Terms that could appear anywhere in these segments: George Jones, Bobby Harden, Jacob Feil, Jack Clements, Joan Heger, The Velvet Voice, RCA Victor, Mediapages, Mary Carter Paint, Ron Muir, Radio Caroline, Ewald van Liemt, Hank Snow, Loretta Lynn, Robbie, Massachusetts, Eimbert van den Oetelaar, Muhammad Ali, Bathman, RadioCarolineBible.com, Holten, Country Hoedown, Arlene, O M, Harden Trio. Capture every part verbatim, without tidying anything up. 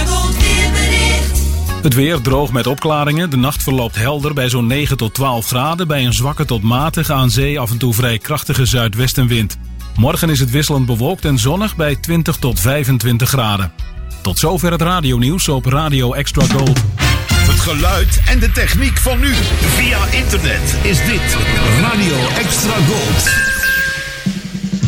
Extra Gold weerbericht. Het weer droog met opklaringen. De nacht verloopt helder bij zo'n negen tot twaalf graden... bij een zwakke tot matige, aan zee af en toe vrij krachtige zuidwestenwind. Morgen is het wisselend bewolkt en zonnig bij twintig tot vijfentwintig graden. Tot zover het radionieuws op Radio Extra Gold. Het geluid en de techniek van nu. Via internet is dit Radio Extra Gold.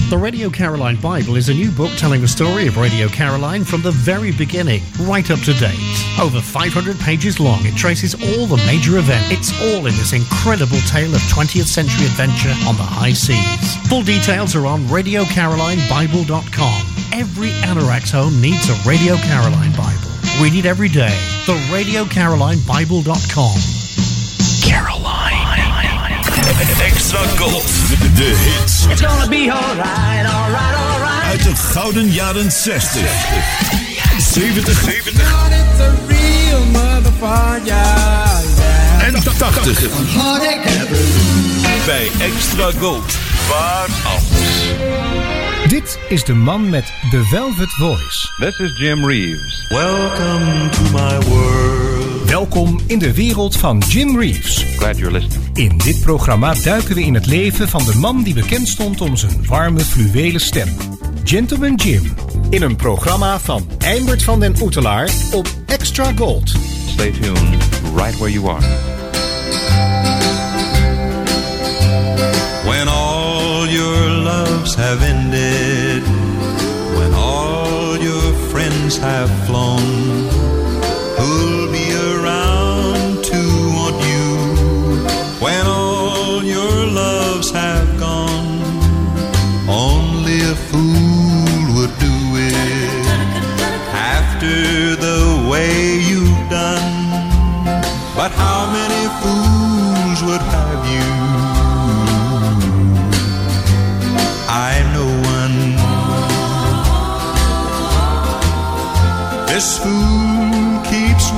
The Radio Caroline Bible is a new book telling the story of Radio Caroline from the very beginning, right up to date. Over five hundred pages long, it traces all the major events. It's all in this incredible tale of twentieth century adventure on the high seas. Full details are on radio caroline bible dot com. Every anorak's home needs a Radio Caroline Bible. Read it every day. The radio caroline bible dot com. Caroline. Extra Gold, de hits. It's gonna be alright, alright, alright. Uit de gouden jaren zestig, zeventig, zeventig. En tachtig. Bij Extra Gold, waar anders. Dit is de man met The Velvet Voice. This is Jim Reeves. Welcome to my world. Welkom in de wereld van Jim Reeves. Glad you're listening. In dit programma duiken we in het leven van de man die bekend stond om zijn warme fluwelen stem. Gentleman Jim. In een programma van Eimbert van den Oetelaar op Extra Gold. Stay tuned, right where you are. When all your loves have ended. When all your friends have flown. Who'll be around to want you when all your loves have gone? Only a fool would do it after the way you've done. But how many fools would have you? I know one. This fool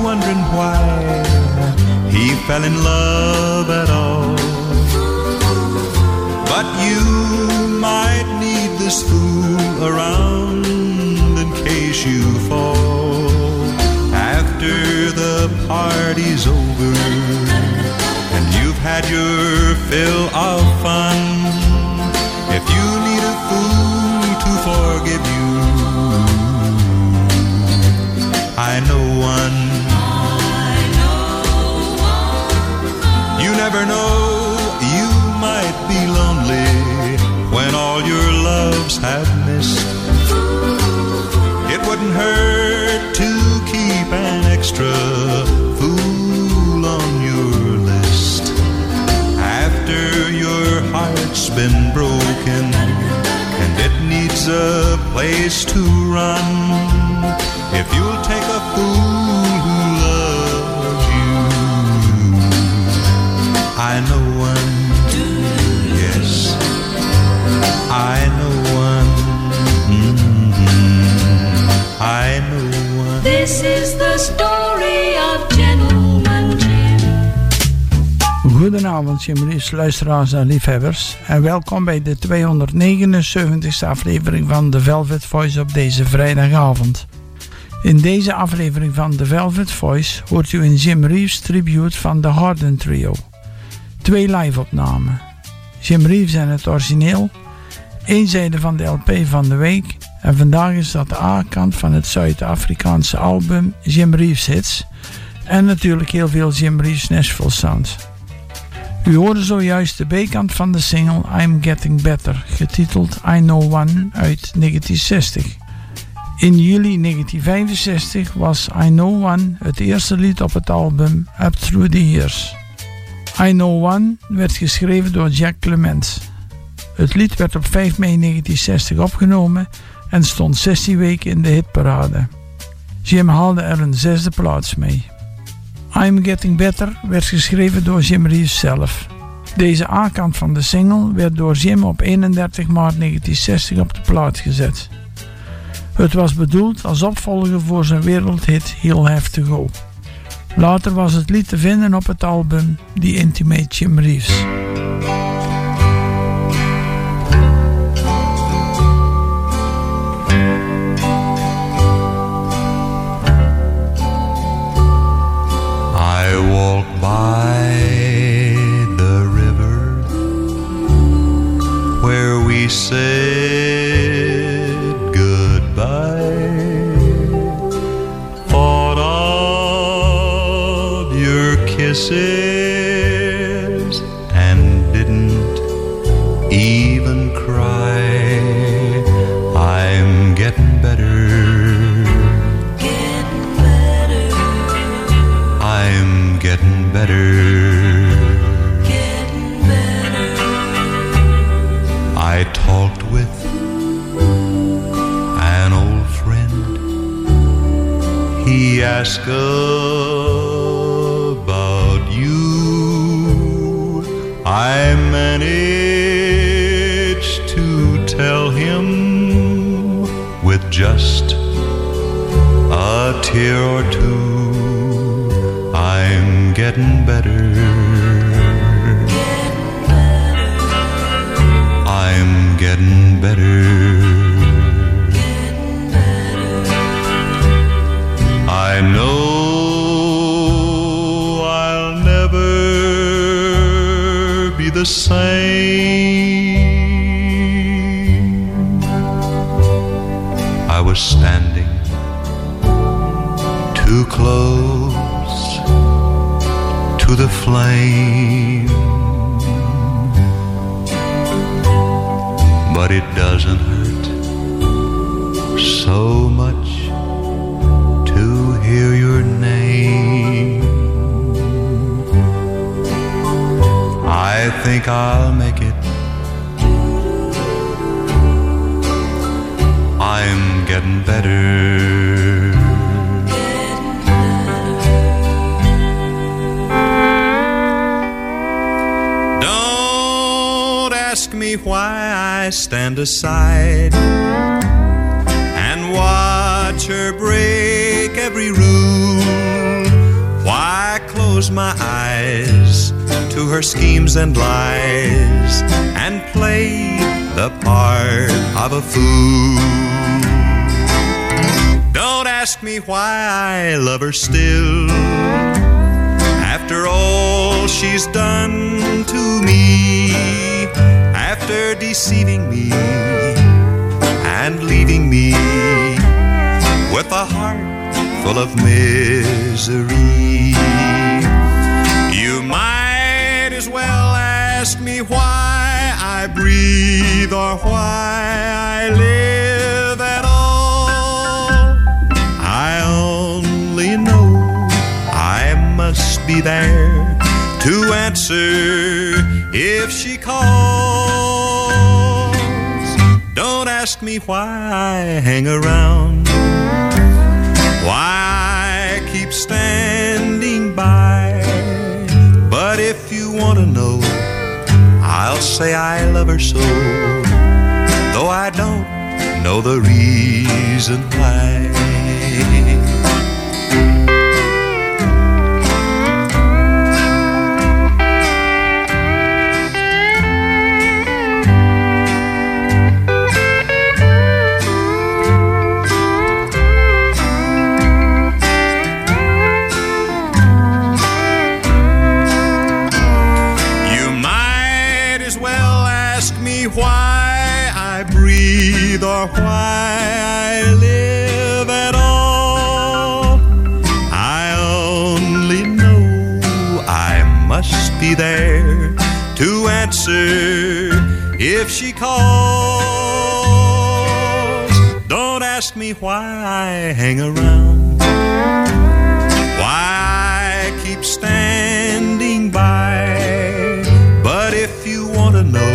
wondering why he fell in love at all. But you might need this fool around in case you fall. After the party's over and you've had your fill of fun, if you need a fool to forgive you, I know one. You never know, you might be lonely when all your loves have missed. It wouldn't hurt to keep an extra fool on your list. After your heart's been broken and it needs a place to run, if you'll take a fool who loves you, I know one. Yes, I know one. Mm-hmm. I know one. This is the story of Gentleman Jim. Goedenavond, Jim Reeves, luisteraars en liefhebbers. En welkom bij de tweehonderdnegenenzeventigste aflevering van The Velvet Voice op deze vrijdagavond. In deze aflevering van The Velvet Voice hoort u een Jim Reeves tribute van de Harden Trio. Twee live-opnamen. Jim Reeves en het origineel. Eén zijde van de L P van de week. En vandaag is dat de A-kant van het Zuid-Afrikaanse album Jim Reeves Hits. En natuurlijk heel veel Jim Reeves Nashville Sounds. U hoorde zojuist de B-kant van de single I'm Getting Better, getiteld I Know One uit negentien zestig. In juli negentien vijfenzestig was I Know One het eerste lied op het album Up Through the Years. I Know One werd geschreven door Jack Clements. Het lied werd op vijf mei negentien zestig opgenomen en stond zestien weken in de hitparade. Jim haalde er een zesde plaats mee. I'm Getting Better werd geschreven door Jim Reeves zelf. Deze A-kant van de single werd door Jim op eenendertig maart negentien zestig op de plaat gezet. Het was bedoeld als opvolger voor zijn wereldhit He'll Have To Go. Later was het lied te vinden op het album The Intimate Jim Reeves. He asked about you. I managed to tell him with just a tear or two, I'm getting better. I'm getting better. I know I'll never be the same. I was standing too close to the flame, but it doesn't hurt so much to hear your name. I think I'll make it. I'm getting better. Don't ask me why I stand aside and watch her break every rule. Why close my eyes to her schemes and lies and play the part of a fool? Don't ask me why I love her still, after all she's done to me, after deceiving me and leaving me with a heart full of misery. You might as well ask me why I breathe or why I live at all. I only know I must be there to answer if she calls. Don't ask me why I hang around, why I keep standing by. But if you want to know, I'll say I love her so, though I don't know the reason why. Or why I live at all. I only know I must be there to answer if she calls. Don't ask me why I hang around, why I keep standing by. But if you want to know,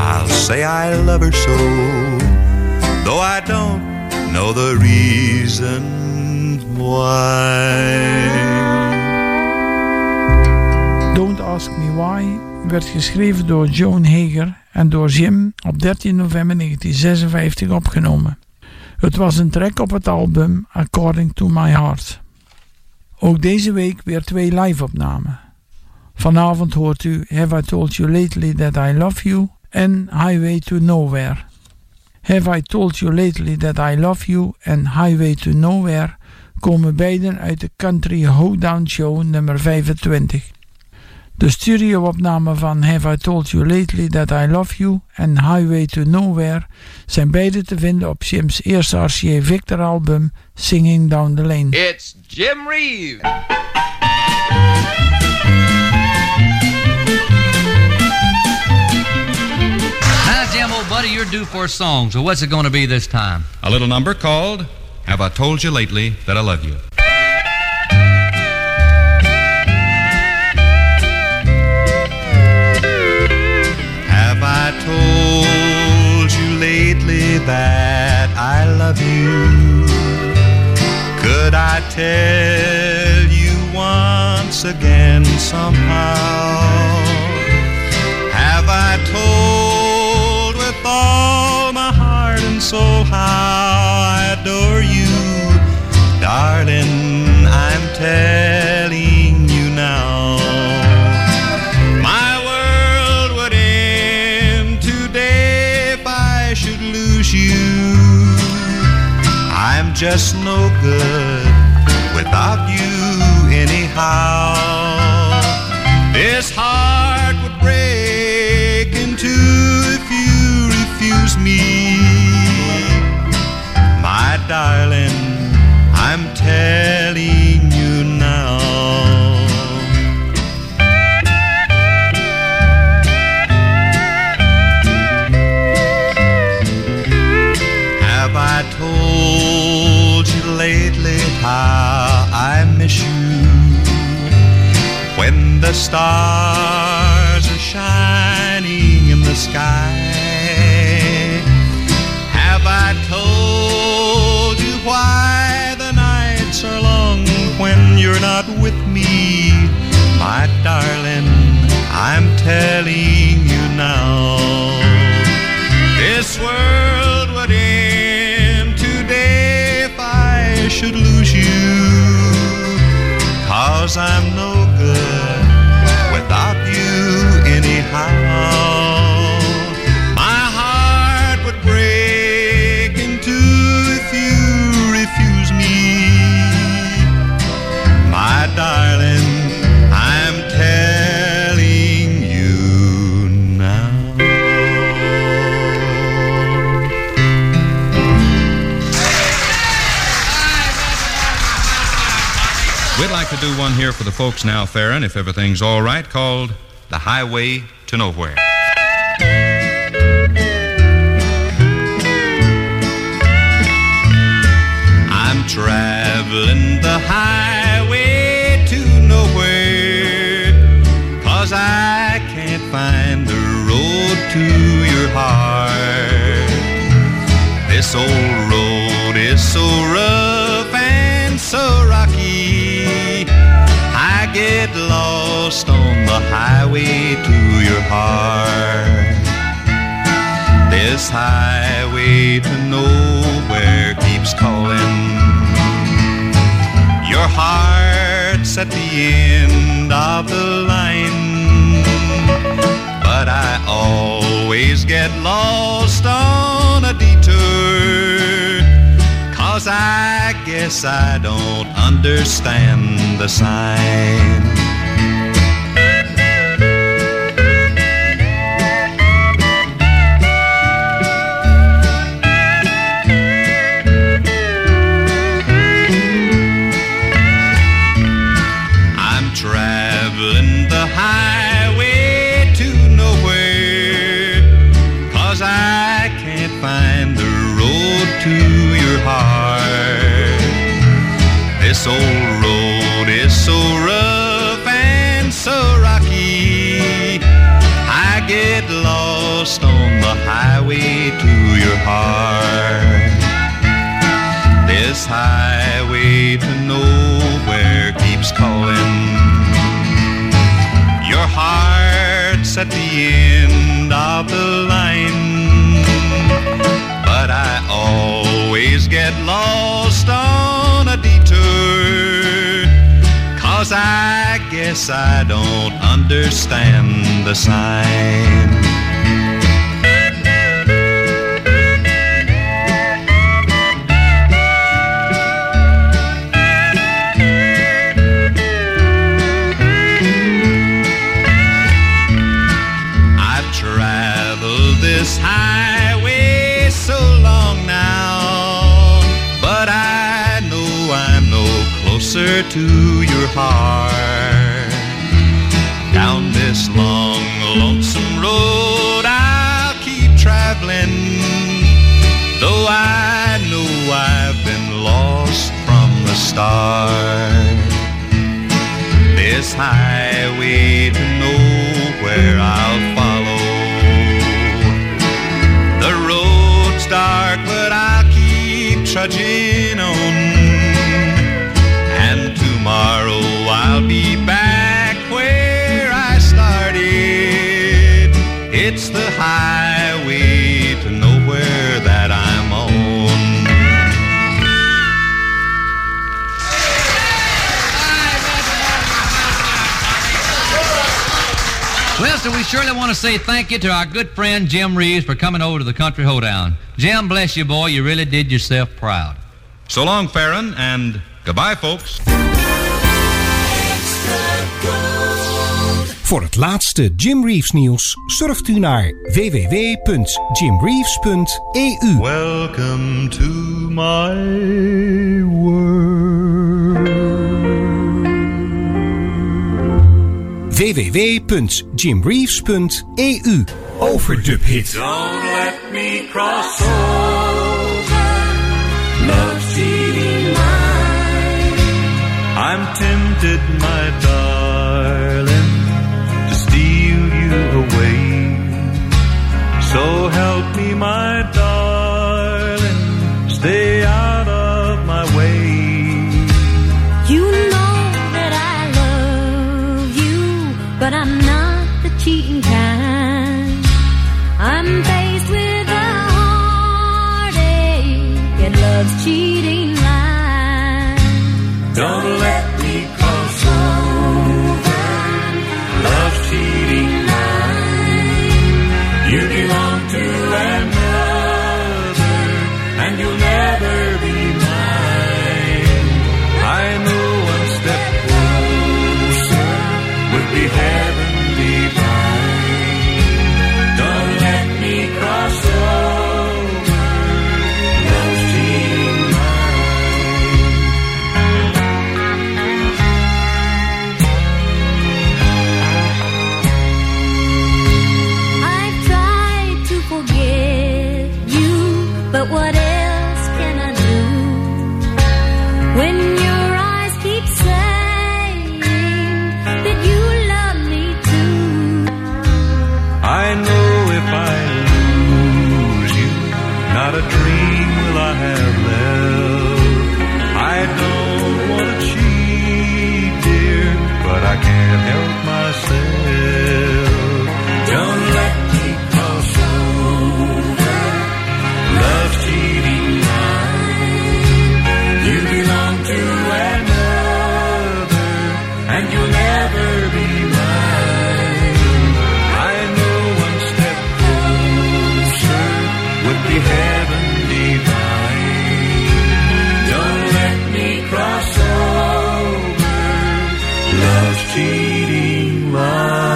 I'll say I love her so, though I don't know the reason why. Don't Ask Me Why werd geschreven door Joan Heger en door Jim op dertien november negentien zesenvijftig opgenomen. Het was een track op het album According to My Heart. Ook deze week weer twee live-opnamen. Vanavond hoort u Have I Told You Lately That I Love You en Highway to Nowhere. Have I Told You Lately That I Love You en Highway to Nowhere komen beiden uit de Country Hoedown Show nummer vijfentwintig. De studio-opname van Have I Told You Lately That I Love You en Highway to Nowhere zijn beide te vinden op Jim's eerste R C A Victor album Singing Down the Lane. It's Jim Reeves! Buddy, you're due for a song, so what's it going to be this time? A little number called Have I Told You Lately That I Love You. Have I told you lately that I love you? Could I tell you once again somehow? Have I told with all my heart and soul how I adore you? Darling, I'm telling you now. My world would end today if I should lose you. I'm just no good without you anyhow. This heart would break in two if you refuse me. My darling, I'm telling you now. Have I told you lately how I miss you? When the stars are shining in the sky, have I told you why are long when you're not with me? My darling, I'm telling you now. This world would end today if I should lose you, 'cause I'm no good without you anyhow. My heart would break in two if you refuse me. My darling, I'm telling you now. We'd like to do one here for the folks now, Farron, if everything's all right, called The Highway to Nowhere. I'm traveling the highway I can't find the road to your heart. This old road is so rough and so rocky, I get lost on the highway to your heart. This highway to nowhere keeps calling. Your heart's at the end of the line, but I always get lost on a detour, 'cause I guess I don't understand the sign. I'm traveling the highway to your heart. This old road is so rough and so rocky, I get lost on the highway to your heart. This highway to nowhere keeps calling. Your heart's at the end of the line, but I always get lost on a detour, 'cause I guess I don't understand the sign. I've traveled this highway so long now, but I know I'm no closer to your heart. Down this long, lonesome road I'll keep traveling, though I know I've been lost from the start. This highway to nowhere I'll follow. The road dark, but I'll keep trudging on, Listen, we surely want to say thank you to our good friend Jim Reeves for coming over to the Country Hoedown. Jim, bless you, boy. You really did yourself proud. So long, Farron, and goodbye, folks. Voor het laatste Jim Reeves nieuws surft u naar w w w dot jim reeves dot e u. Welcome to my world. w w w dot jim reeves dot e u. Overdub hit. Don't let me cross over. Love T V mine. I'm tempted, my darling. Away. So help me, my darling, stay out of my way. You know that I love you, but I'm not the cheating kind. I'm faced with a heartache and love's cheating line. Don't let me cross over love's cheating line. You belong to another, and you'll never be mine. I know one step closer would be heaven divine. Don't let me cross over love's cheating line. I've tried to forget you, but what else can I do when your eyes keep saying that you love me too? I know if I lose you, not a dream will I have left. I don't want to cheat, dear, but I can't help myself. Don't let me cross over love's cheating line. You belong to another, and you'll never be mine. I know one step closer would be heaven divine. Don't let me cross over love's cheating line.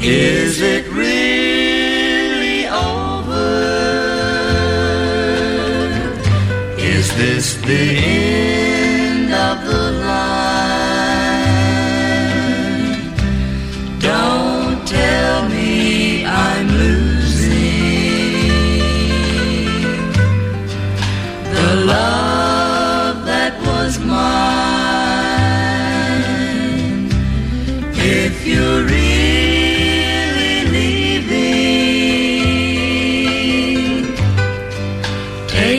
Is it really over? Is this the end of the line? Don't tell me I'm losing the love that was mine. If you're real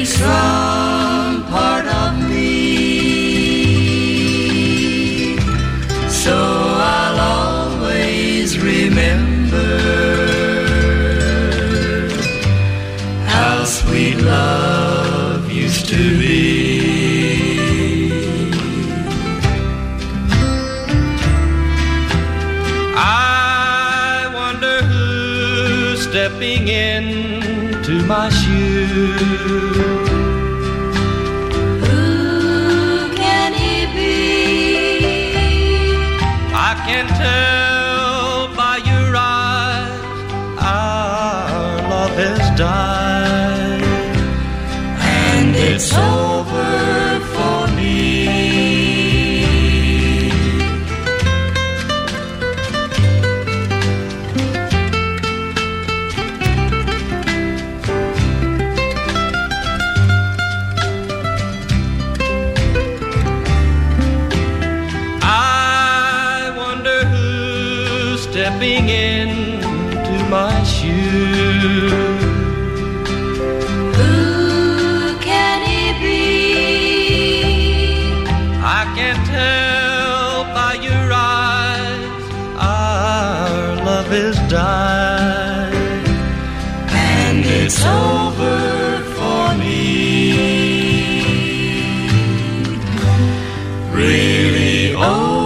some part of me, so I'll always remember how sweet love used to be. I wonder who's stepping into my shoes. Can tell by your eyes our love has died, and it's over for me. slipping into my shoe. Who can he be? I can tell by your eyes our love is dying, and it's over for me, really over.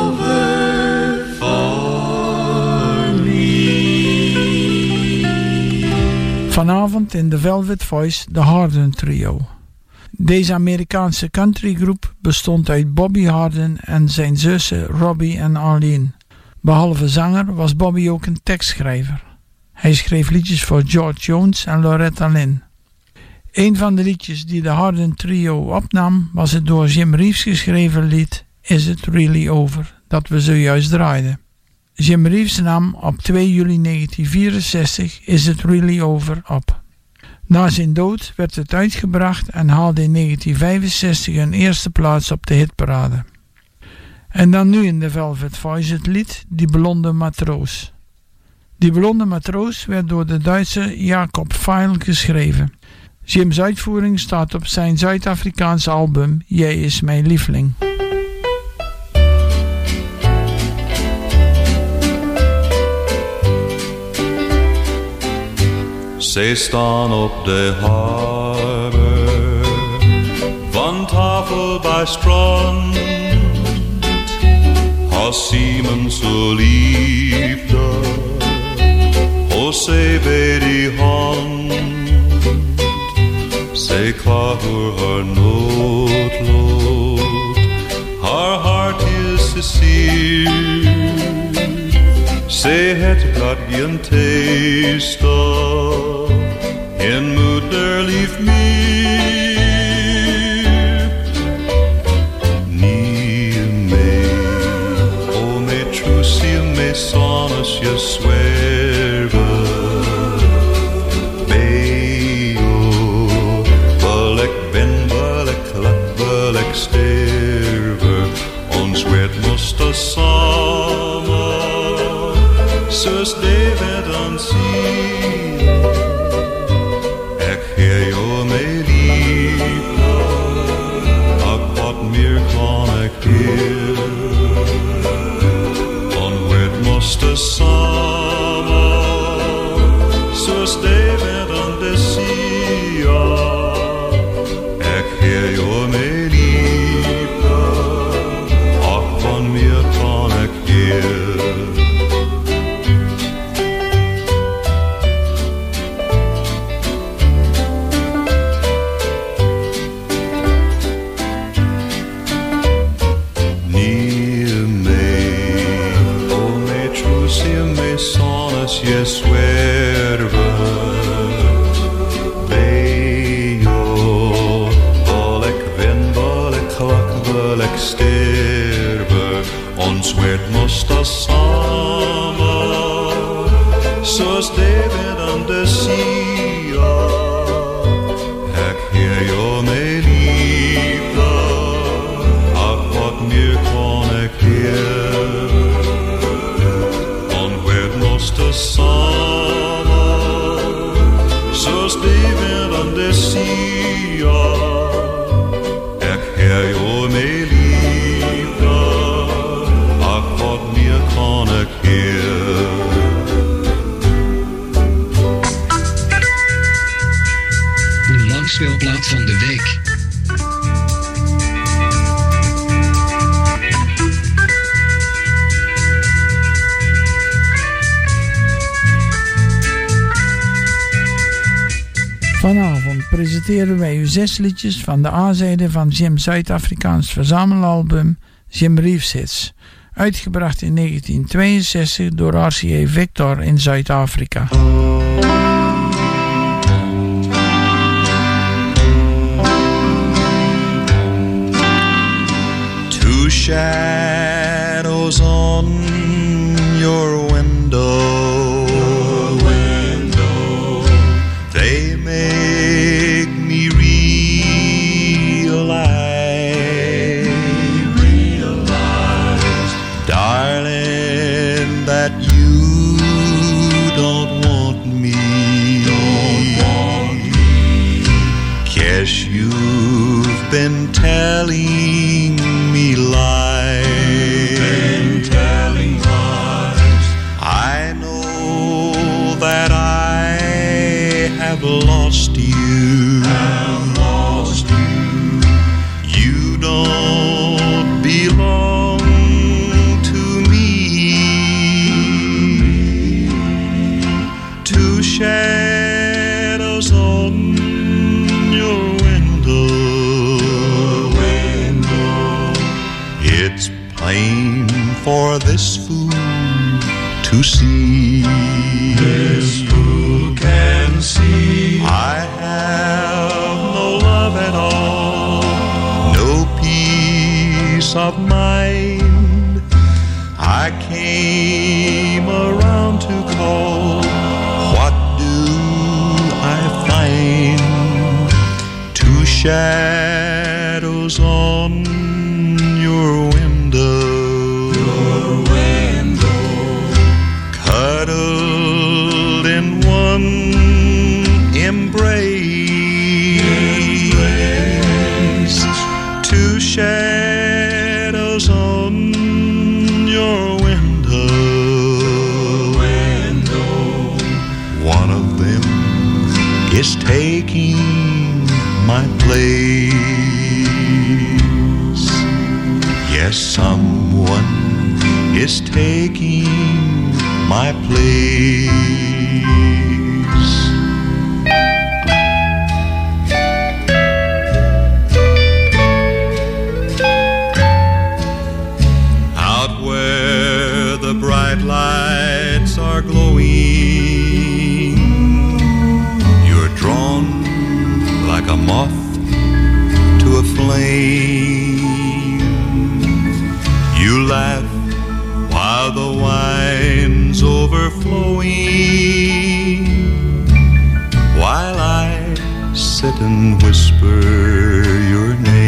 Vanavond in The Velvet Voice, de Harden Trio. Deze Amerikaanse countrygroep bestond uit Bobby Harden en zijn zussen Robbie en Arlene. Behalve zanger was Bobby ook een tekstschrijver. Hij schreef liedjes voor George Jones en Loretta Lynn. Een van de liedjes die de Harden Trio opnam was het door Jim Reeves geschreven lied Is It Really Over, dat we zojuist draaiden. Jim Reeves nam op twee juli negentien vierenzestig Is It Really Over op. Na zijn dood werd het uitgebracht en haalde in negentien vijfenzestig een eerste plaats op de hitparade. En dan nu in The Velvet Voice het lied Die Blonde Matroos. Die Blonde Matroos werd door de Duitse Jacob Feil geschreven. Jim's uitvoering staat op zijn Zuid-Afrikaans album Jij is mijn lieveling. Zij staan op de haven, van tafel bij strand. Haar Siemen zo liefde, José bij die hand. Zij klaagt door haar noodlood, haar hart is zeer. Zij het gaat geen teester en moeder lief meer. Nie meer, o me trusiel me sanus je zwerven. Beo, wel ik ben, wel ik lak, wel ik sterven. Ons werd moest de samen. Zus leven dan zien. Ik heer jou mee liefde. Ook wat meer kan ik hier. Dan werd moesten samen. Zus leven dan de zee. Ik heer jou mee liefde. Ook wat meer kan ik hier. Je zwerven, Beo, wil ik win, wil ik geluk, wil ik sterven. Ons werd moest als samen, zoals David aan de zee. Ik heer jou mee liefde, ook wat meer kon ik hier. Zoals leven aan de zee, ik heer jou mee liefde, ook wat meer kan ik hier. De langspeelplaat van de week. Vanavond presenteren wij u zes liedjes van de A-zijde van Jim's Zuid-Afrikaans verzamelalbum Jim Reeves Hits, uitgebracht in negentien tweeënzestig door R C A Victor in Zuid-Afrika. Two shadows on your window. Darling, that you been telling me lies. You've been telling lies. I know that I have lost you. Have lost you. You don't belong to me. To share. For this fool to see, this fool can see. I have no love at all, no peace of mind. I came around to call. What do I find? Two shadows on your window. Shadows on your window. window. One of them is taking my place. Yes, someone is taking my place. Bright lights are glowing. You're drawn like a moth to a flame. You laugh while the wine's overflowing, while I sit and whisper your name.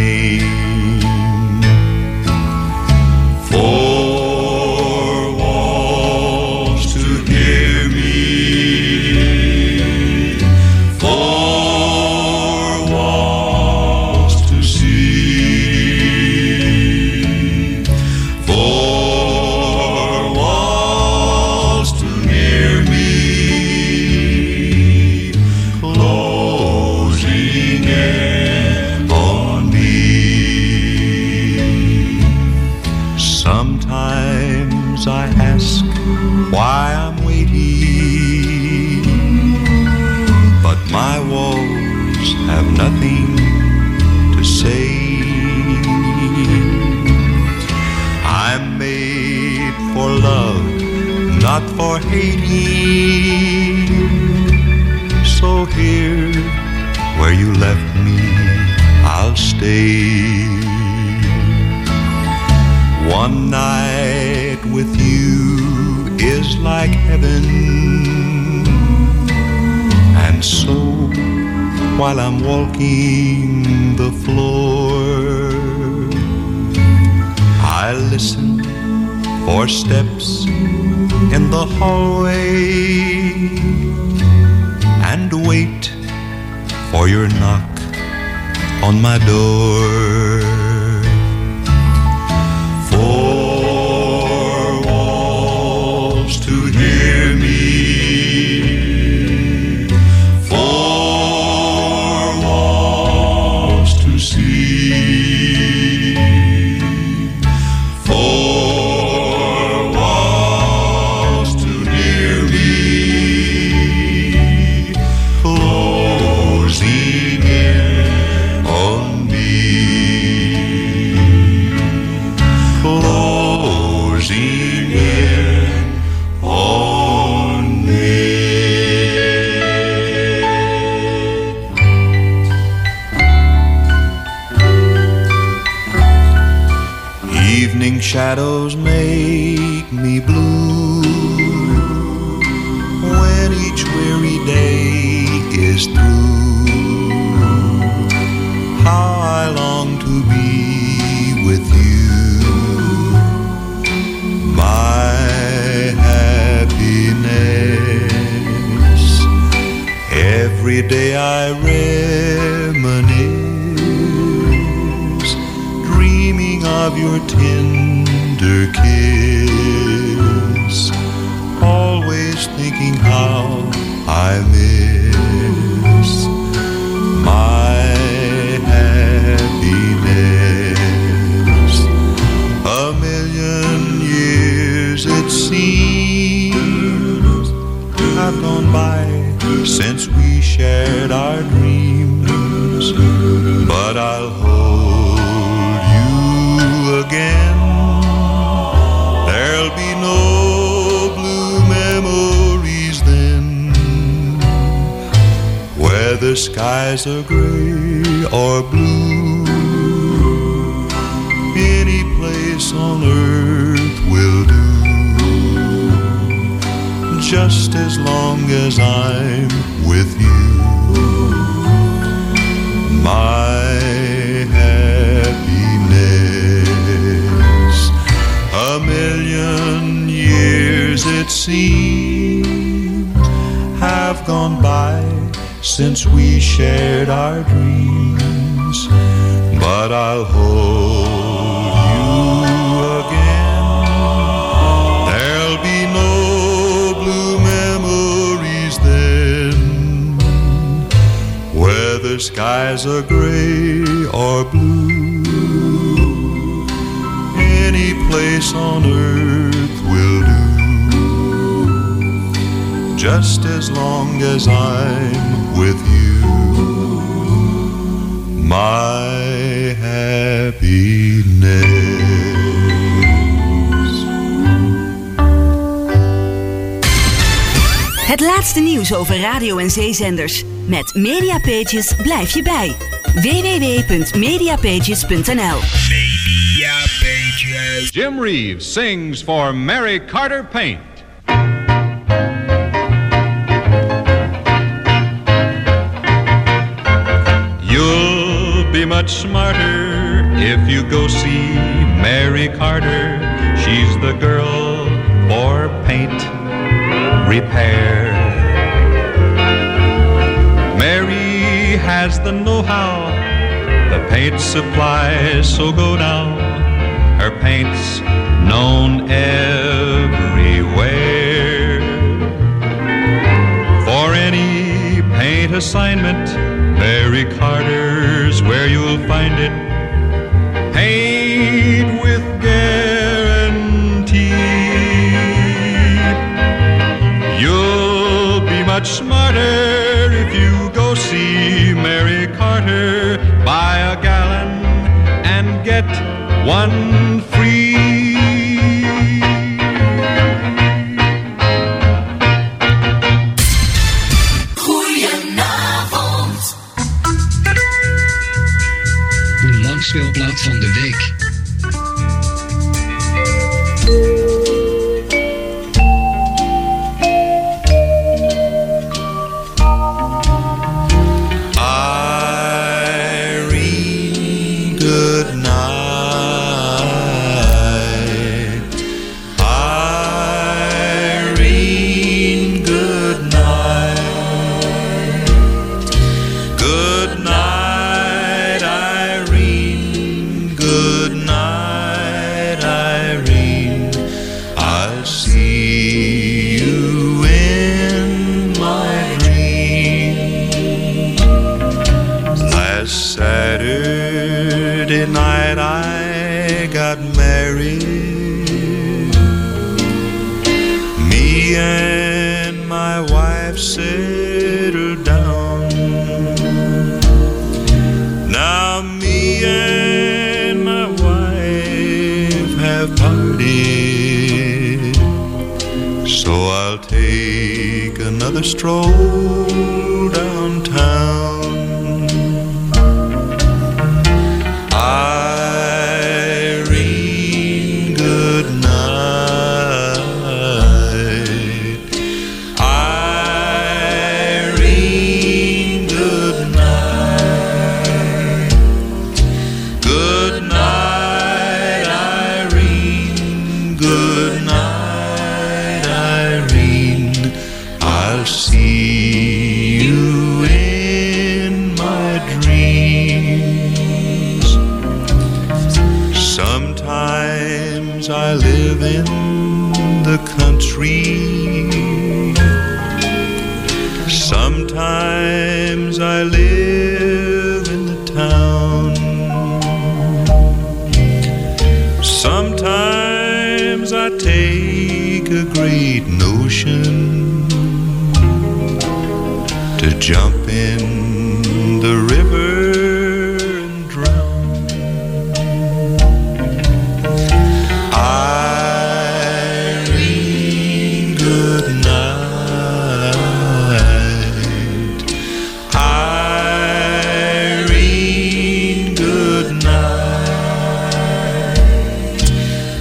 For not for hating, so here, where you left me, I'll stay. One night with you is like heaven, and so, while I'm walking the floor, I listen for steps in the hallway and wait for your knock on my door. Four walls to hear me, four walls to see. Shadows make me blue when each weary day is through. How I long to be with you, my happiness. Every day I reminisce of your tender kiss, always thinking how I miss my happiness. A million years it seems have gone by since we shared our dreams, but I'll hold you again. There'll be no blue memories then, whether skies are gray or blue, any place on earth will do, just as long as I'm with you. My happiness. A million years it seems have gone by since we shared our dreams, but I'll hold you again. There'll be no blue memories then, whether skies are gray or blue, any place on earth will do, just as long as I'm with you, my happiness. Het laatste nieuws over radio- en zeezenders. Met Mediapages blijf je bij. w w w punt mediapages punt n l. Mediapages. Jim Reeves sings for Mary Carter Paint. You'll be much smarter if you go see Mary Carter. She's the girl for paint repair. Mary has the know-how, the paint supplies, so go down. Her paint's known everywhere. For any paint assignment, Mary Carter's where you'll find it. Paid with guarantee. You'll be much smarter if you go see Mary Carter. Buy a gallon and get one free. Speelplaat van de week. Irene, good night. Irene, good night. Good night. Another stroll downtown. Irene, good night. Irene, good night. Good night, Irene. Good night, Irene. I'll see you in my dreams. Sometimes to jump in the river and drown. Irene, good night. Irene, good night.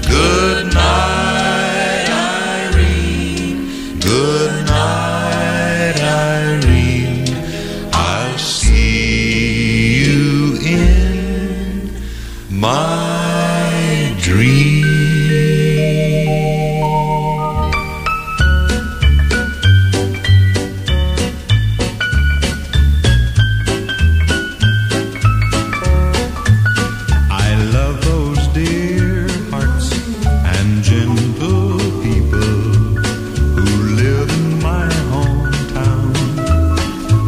Good night, Irene. Good night, Irene. I'll see you in my dream. I love those dear hearts and gentle people who live in my hometown.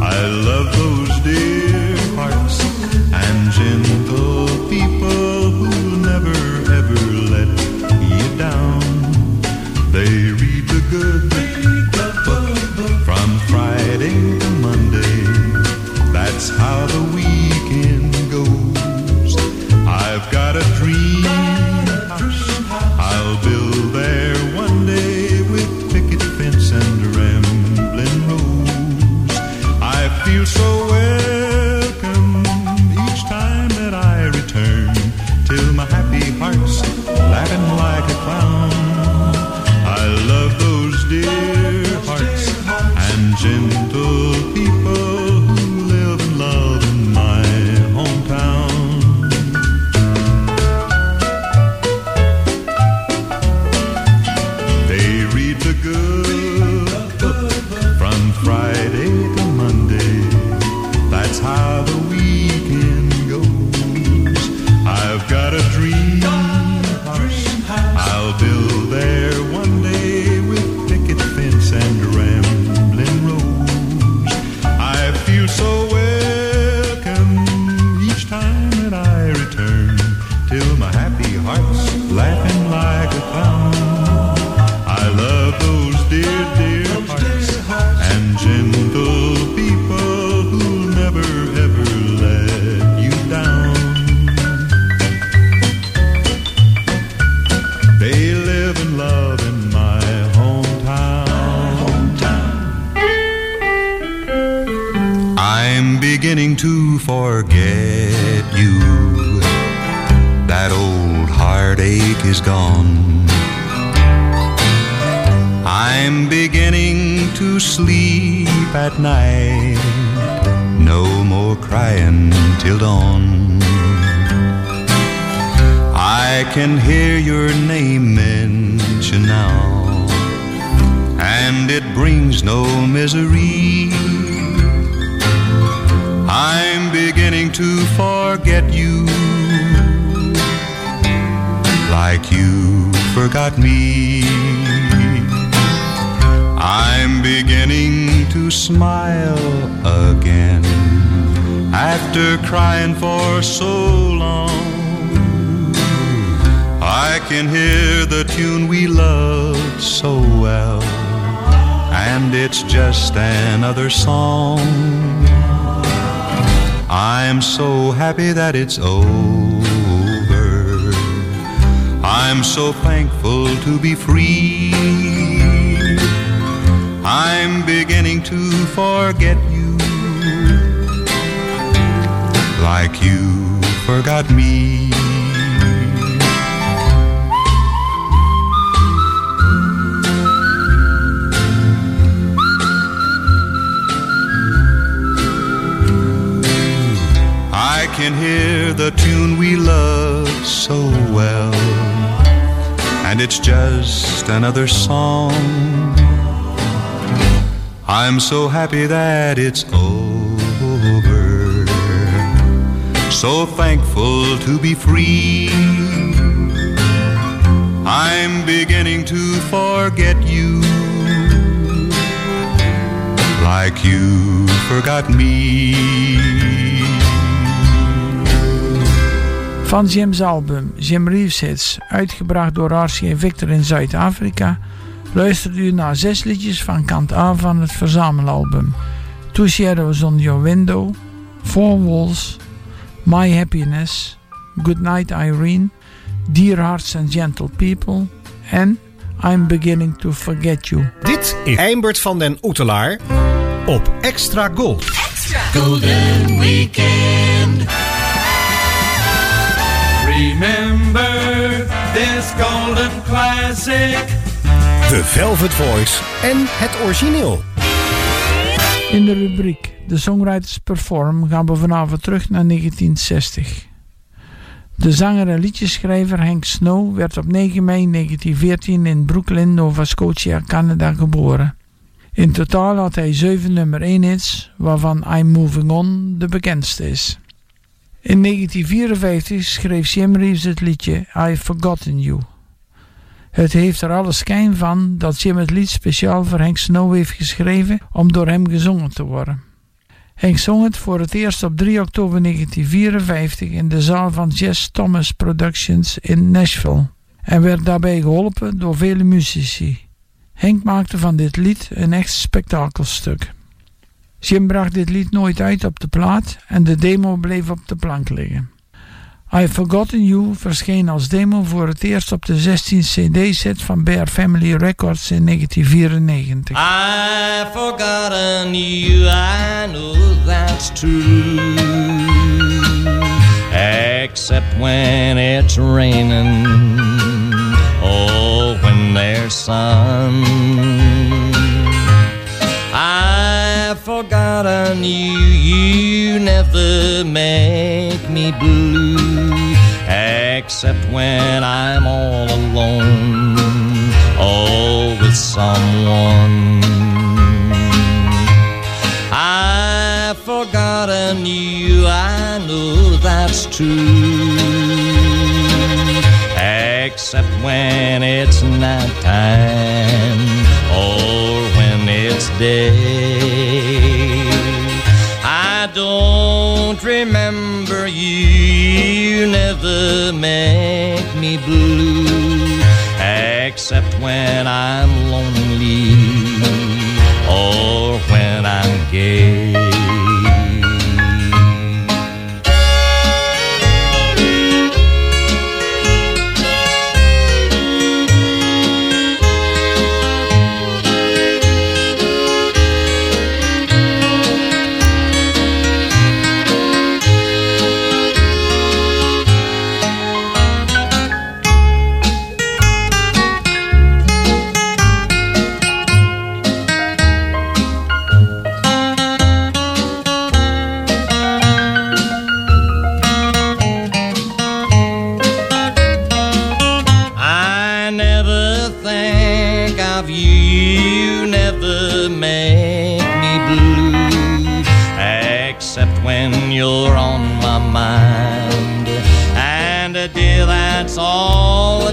I love those dear hearts and gentle people who never ever let you down. They read the good book from Friday to Monday. That's how the weekend goes. I've got a dream house I'll build there one day with picket fence and rambling rose. I feel so welcome each time that I return till my happy heart's laughing like a clown. I love those dear hearts and gentle people who live and love in my hometown. They read the good book from Friday to Monday. That's how the weekend goes. I've got a dream house I'll build there one day with picket fence and rambling rose. I feel so welcome each time that I return till my happy heart's laughing like a clown. I love those dear, dear hearts and gentle people who'll never, ever let you down. They live and love in my hometown. I'm beginning to forget you. That old heartache is gone. I'm beginning to sleep at night. No more crying till dawn. I can hear your name mentioned now, and it brings no misery. I'm beginning to forget you, like you forgot me. I'm beginning to smile again after crying for so long. I can hear the tune we loved so well, and it's just another song. I'm so happy that it's over. I'm so thankful to be free. I'm beginning to forget you, like you forgot me. I can hear the tune we loved so well, and it's just another song. I'm so happy that it's over, so thankful to be free. I'm beginning to forget you, like you forgot me. Van Jim's album Jim Reeves Hits, uitgebracht door R C A Victor in Zuid-Afrika, luistert u naar zes liedjes van kant A van het verzamelalbum. Two Shadows on Your Window, Four Walls, My Happiness, Goodnight Irene, Dear Hearts and Gentle People en I'm Beginning to Forget You. Dit is Eimbert van den Oetelaar op Extra Gold. Extra Golden Weekend. Remember this golden classic. The Velvet Voice en het origineel. In de rubriek De Songwriters Perform gaan we vanavond terug naar negentien zestig. De zanger en liedjeschrijver Hank Snow werd op negen mei negentien veertien in Brooklyn, Nova Scotia, Canada geboren. In totaal had hij zeven nummer één hits, waarvan I'm Moving On de bekendste is. In negentien vierenvijftig schreef Jim Reeves het liedje I've Forgotten You. Het heeft er alle schijn van dat Jim het lied speciaal voor Hank Snow heeft geschreven om door hem gezongen te worden. Hank zong het voor het eerst op drie oktober negentien vierenvijftig in de zaal van Jess Thomas Productions in Nashville en werd daarbij geholpen door vele muzici. Hank maakte van dit lied een echt spektakelstuk. Jim bracht dit lied nooit uit op de plaat en de demo bleef op de plank liggen. I've Forgotten You verscheen als demo voor het eerst op de zestien cd-set van Bear Family Records in negentien vierennegentig. I've forgotten you, I know that's true. Except when it's raining, oh, when there's sun. I've forgotten you, you never make me blue. Except when I'm all alone, oh, with someone. I've forgotten you, I know that's true. Except when it's night time, or when it's day. I don't remember you, you never make me blue. Except when I'm lonely, or when I'm gay.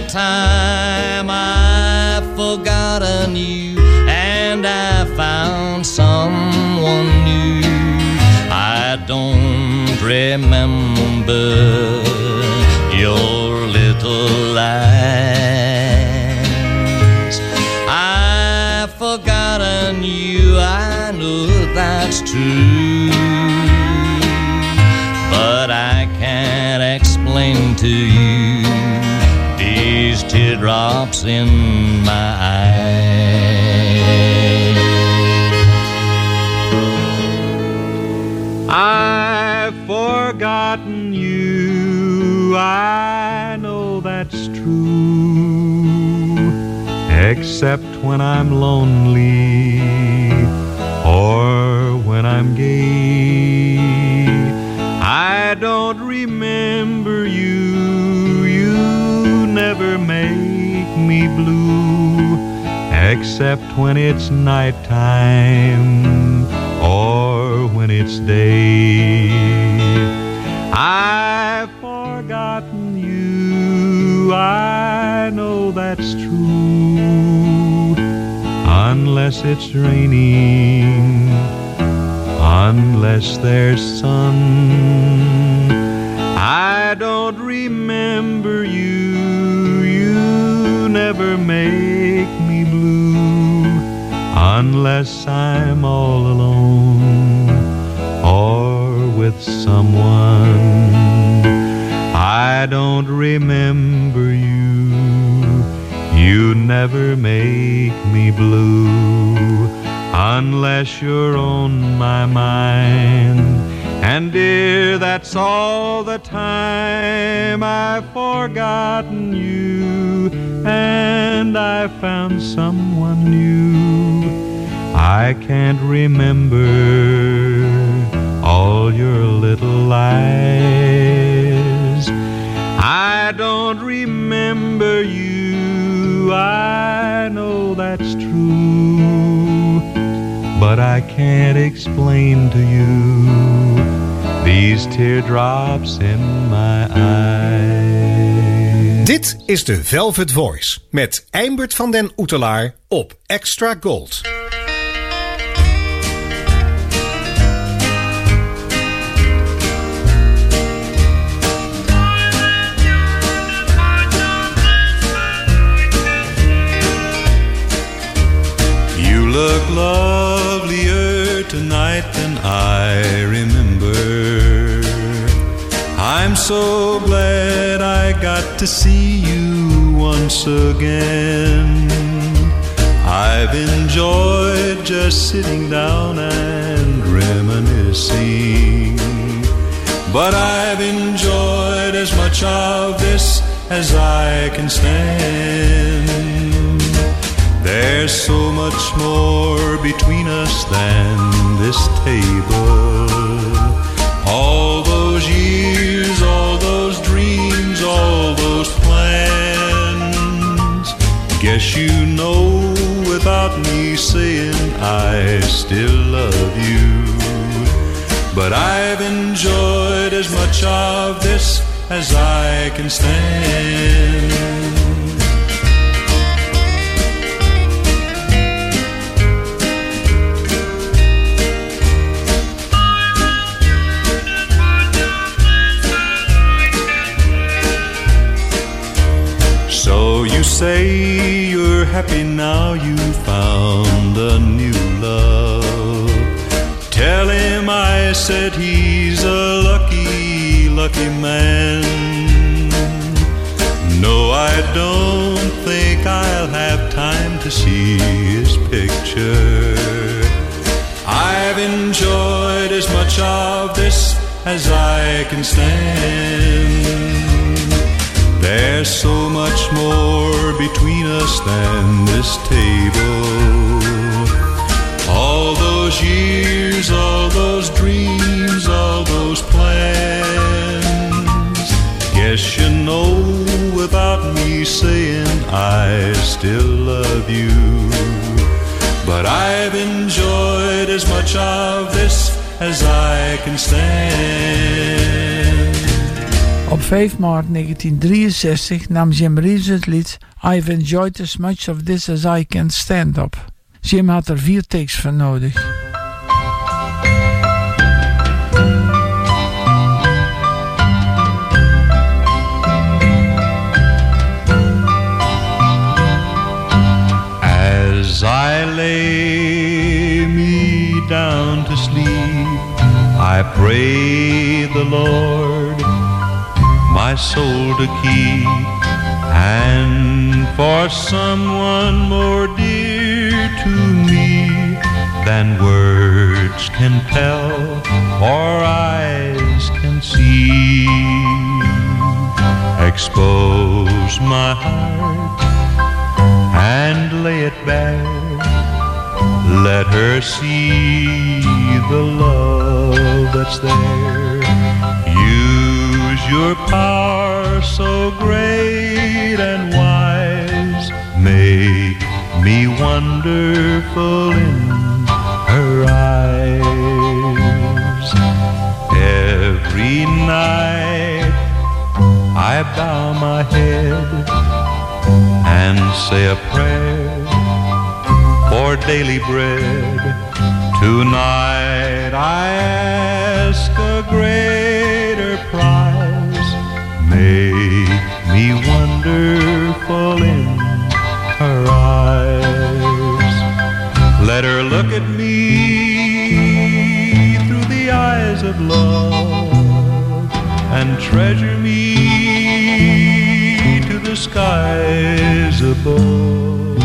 Time I've forgotten you, and I found someone new. I don't remember your little lies. I've forgotten you, I know that's true. But I can't explain to you these teardrops in my eyes. I've forgotten you, I know that's true. Except when I'm lonely, or when I'm gay. I don't remember you, never make me blue. Except when it's nighttime, or when it's day. I've forgotten you, I know that's true. Unless it's raining, unless there's sun. I don't remember you, you never make me blue. Unless I'm all alone, with someone. I don't remember you, you never make me blue, unless you're on my mind. And dear, that's all the time I've forgotten you, and I found someone new. I can't remember all your little lies. I don't remember you, I know that's true, but I can't explain to you these teardrops in my eyes. Dit is de Velvet Voice met Eimbert van den Oetelaar op Extra Gold. You look lovelier tonight than I remember. I'm so glad I got to see you once again. I've enjoyed just sitting down and reminiscing, but I've enjoyed as much of this as I can stand. There's so much more between us than this table. All those years, all those dreams, all those plans. Guess you know without me saying I still love you. But I've enjoyed as much of this as I can stand. So you say you're happy now, you found a new love. Tell him I said he's a lucky, lucky man. No, I don't think I'll have time to see his picture. I've enjoyed as much of this as I can stand. There's so much more between us than this table. All those years, all those dreams, all those plans. Guess you know without me saying I still love you. But I've enjoyed as much of this as I can stand. Op vijf maart negentien drieënzestig nam Jim Reeves het lied I've Enjoyed As Much Of This As I Can Stand op. Jim had er vier takes voor nodig. As I lay me down to sleep, I pray the Lord my soul to keep, and for someone more dear to me than words can tell or eyes can see. Expose my heart and lay it bare, let her see the love that's there. Your power so great and wise, make me wonderful in her eyes. Every night I bow my head and say a prayer for daily bread. Tonight I ask a greater prize, make me wonderful in her eyes. Let her look at me through the eyes of love, treasure me to the skies above.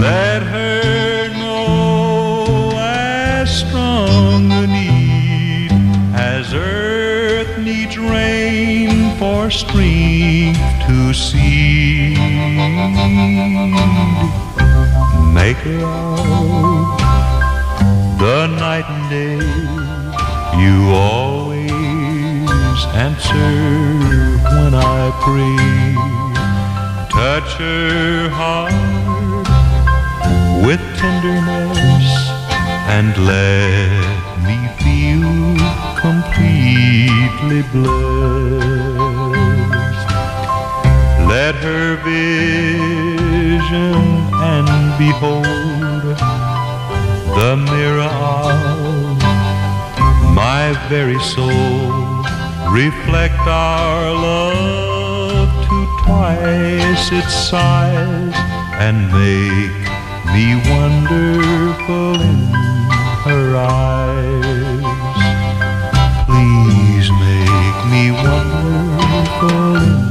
Let her know as strong a need as earth needs rain for strength to seed. Make her out the night and day. You always answer when I pray. Touch her heart with tenderness and let me feel completely blessed. Let her vision and behold the mirror of my very soul reflect our love to twice its size and make be wonderful in her eyes. Please make me wonderful in her eyes.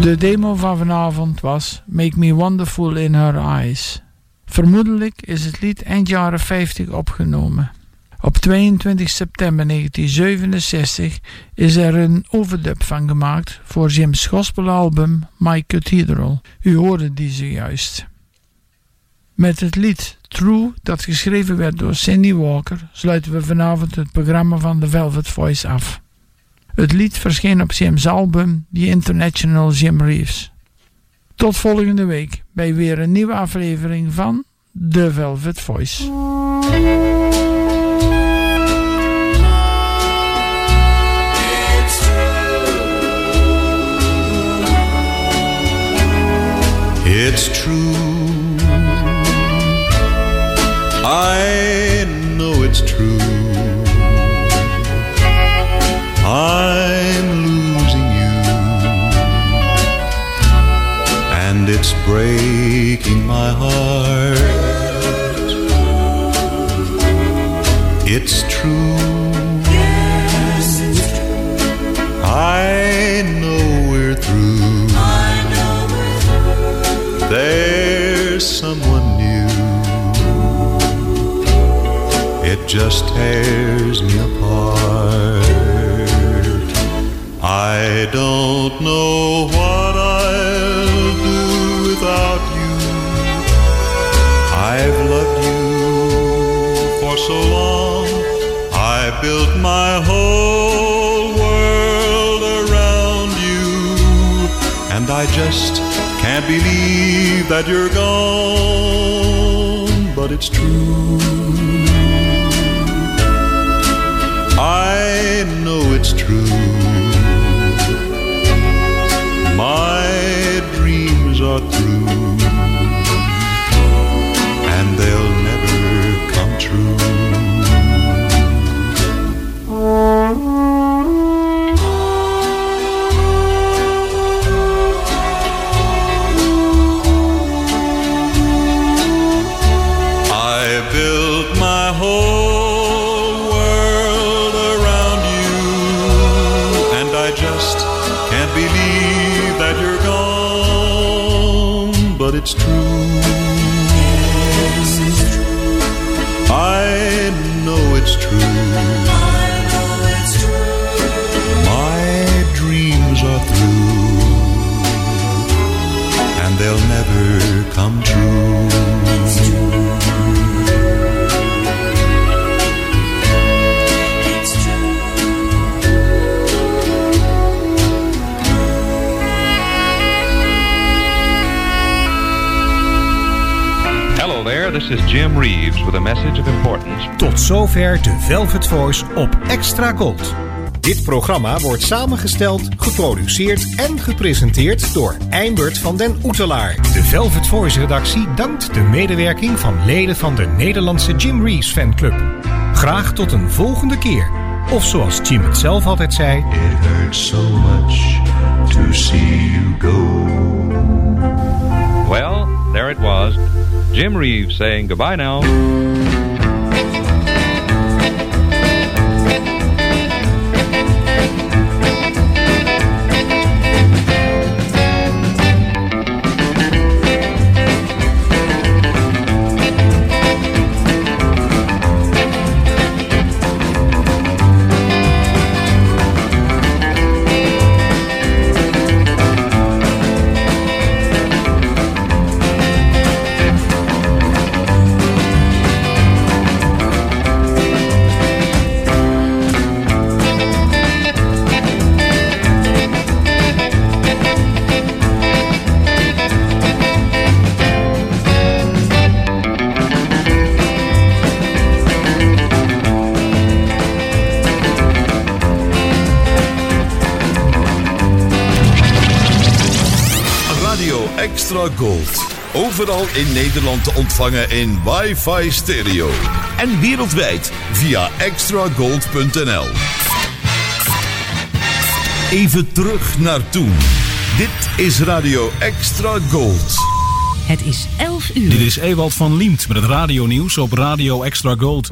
De demo van vanavond was Make Me Wonderful in Her Eyes. Vermoedelijk is het lied eind jaren vijftig opgenomen. Op tweeëntwintig september negentien zevenenzestig is er een overdub van gemaakt voor Jim's gospelalbum My Cathedral. U hoorde die zojuist. Met het lied True, dat geschreven werd door Cindy Walker, sluiten we vanavond het programma van The Velvet Voice af. Het lied verscheen op Jim's album The International Jim Reeves. Tot volgende week bij weer een nieuwe aflevering van The Velvet Voice. It's true, I know it's true, I'm losing you, and it's breaking my heart. It's true, yes, it's true, I know we're through. There's someone new. It just tears me apart. I don't know what I'll do without you. I've loved you for so long. I built my whole world around you, and I just can't believe that you're gone, but it's true. I know it's true. My dreams are through, and they'll never come true. But it's true. Yes, it's true. I know it's true. I know it's true. My dreams are through, and they'll never come true. It's true. It's true. This is Jim Reeves with a message of importance. Tot zover de Velvet Voice op Extra Gold. Dit programma wordt samengesteld, geproduceerd en gepresenteerd door Eimbert van den Oetelaar. De Velvet Voice redactie dankt de medewerking van leden van de Nederlandse Jim Reeves fanclub. Graag tot een volgende keer. Of zoals Jim het zelf altijd zei: It hurts so much to see you go. Well, there it was. Jim Reeves saying goodbye now. Gold. Overal in Nederland te ontvangen in wifi stereo. En wereldwijd via extra gold punt n l. Even terug naar toen. Dit is Radio Extra Gold. Het is elf uur. Dit is Ewald van Liemt met het radionieuws op Radio Extra Gold.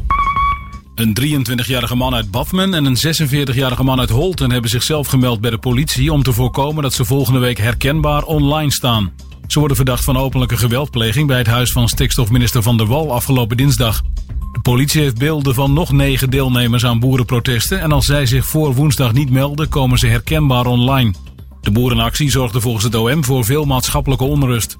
Een drieëntwintigjarige man uit Bathman en een zesenveertigjarige man uit Holten hebben zichzelf gemeld bij de politie om te voorkomen dat ze volgende week herkenbaar online staan. Ze worden verdacht van openlijke geweldpleging bij het huis van stikstofminister Van der Wal afgelopen dinsdag. De politie heeft beelden van nog negen deelnemers aan boerenprotesten en als zij zich voor woensdag niet melden, komen ze herkenbaar online. De boerenactie zorgde volgens het O M voor veel maatschappelijke onrust.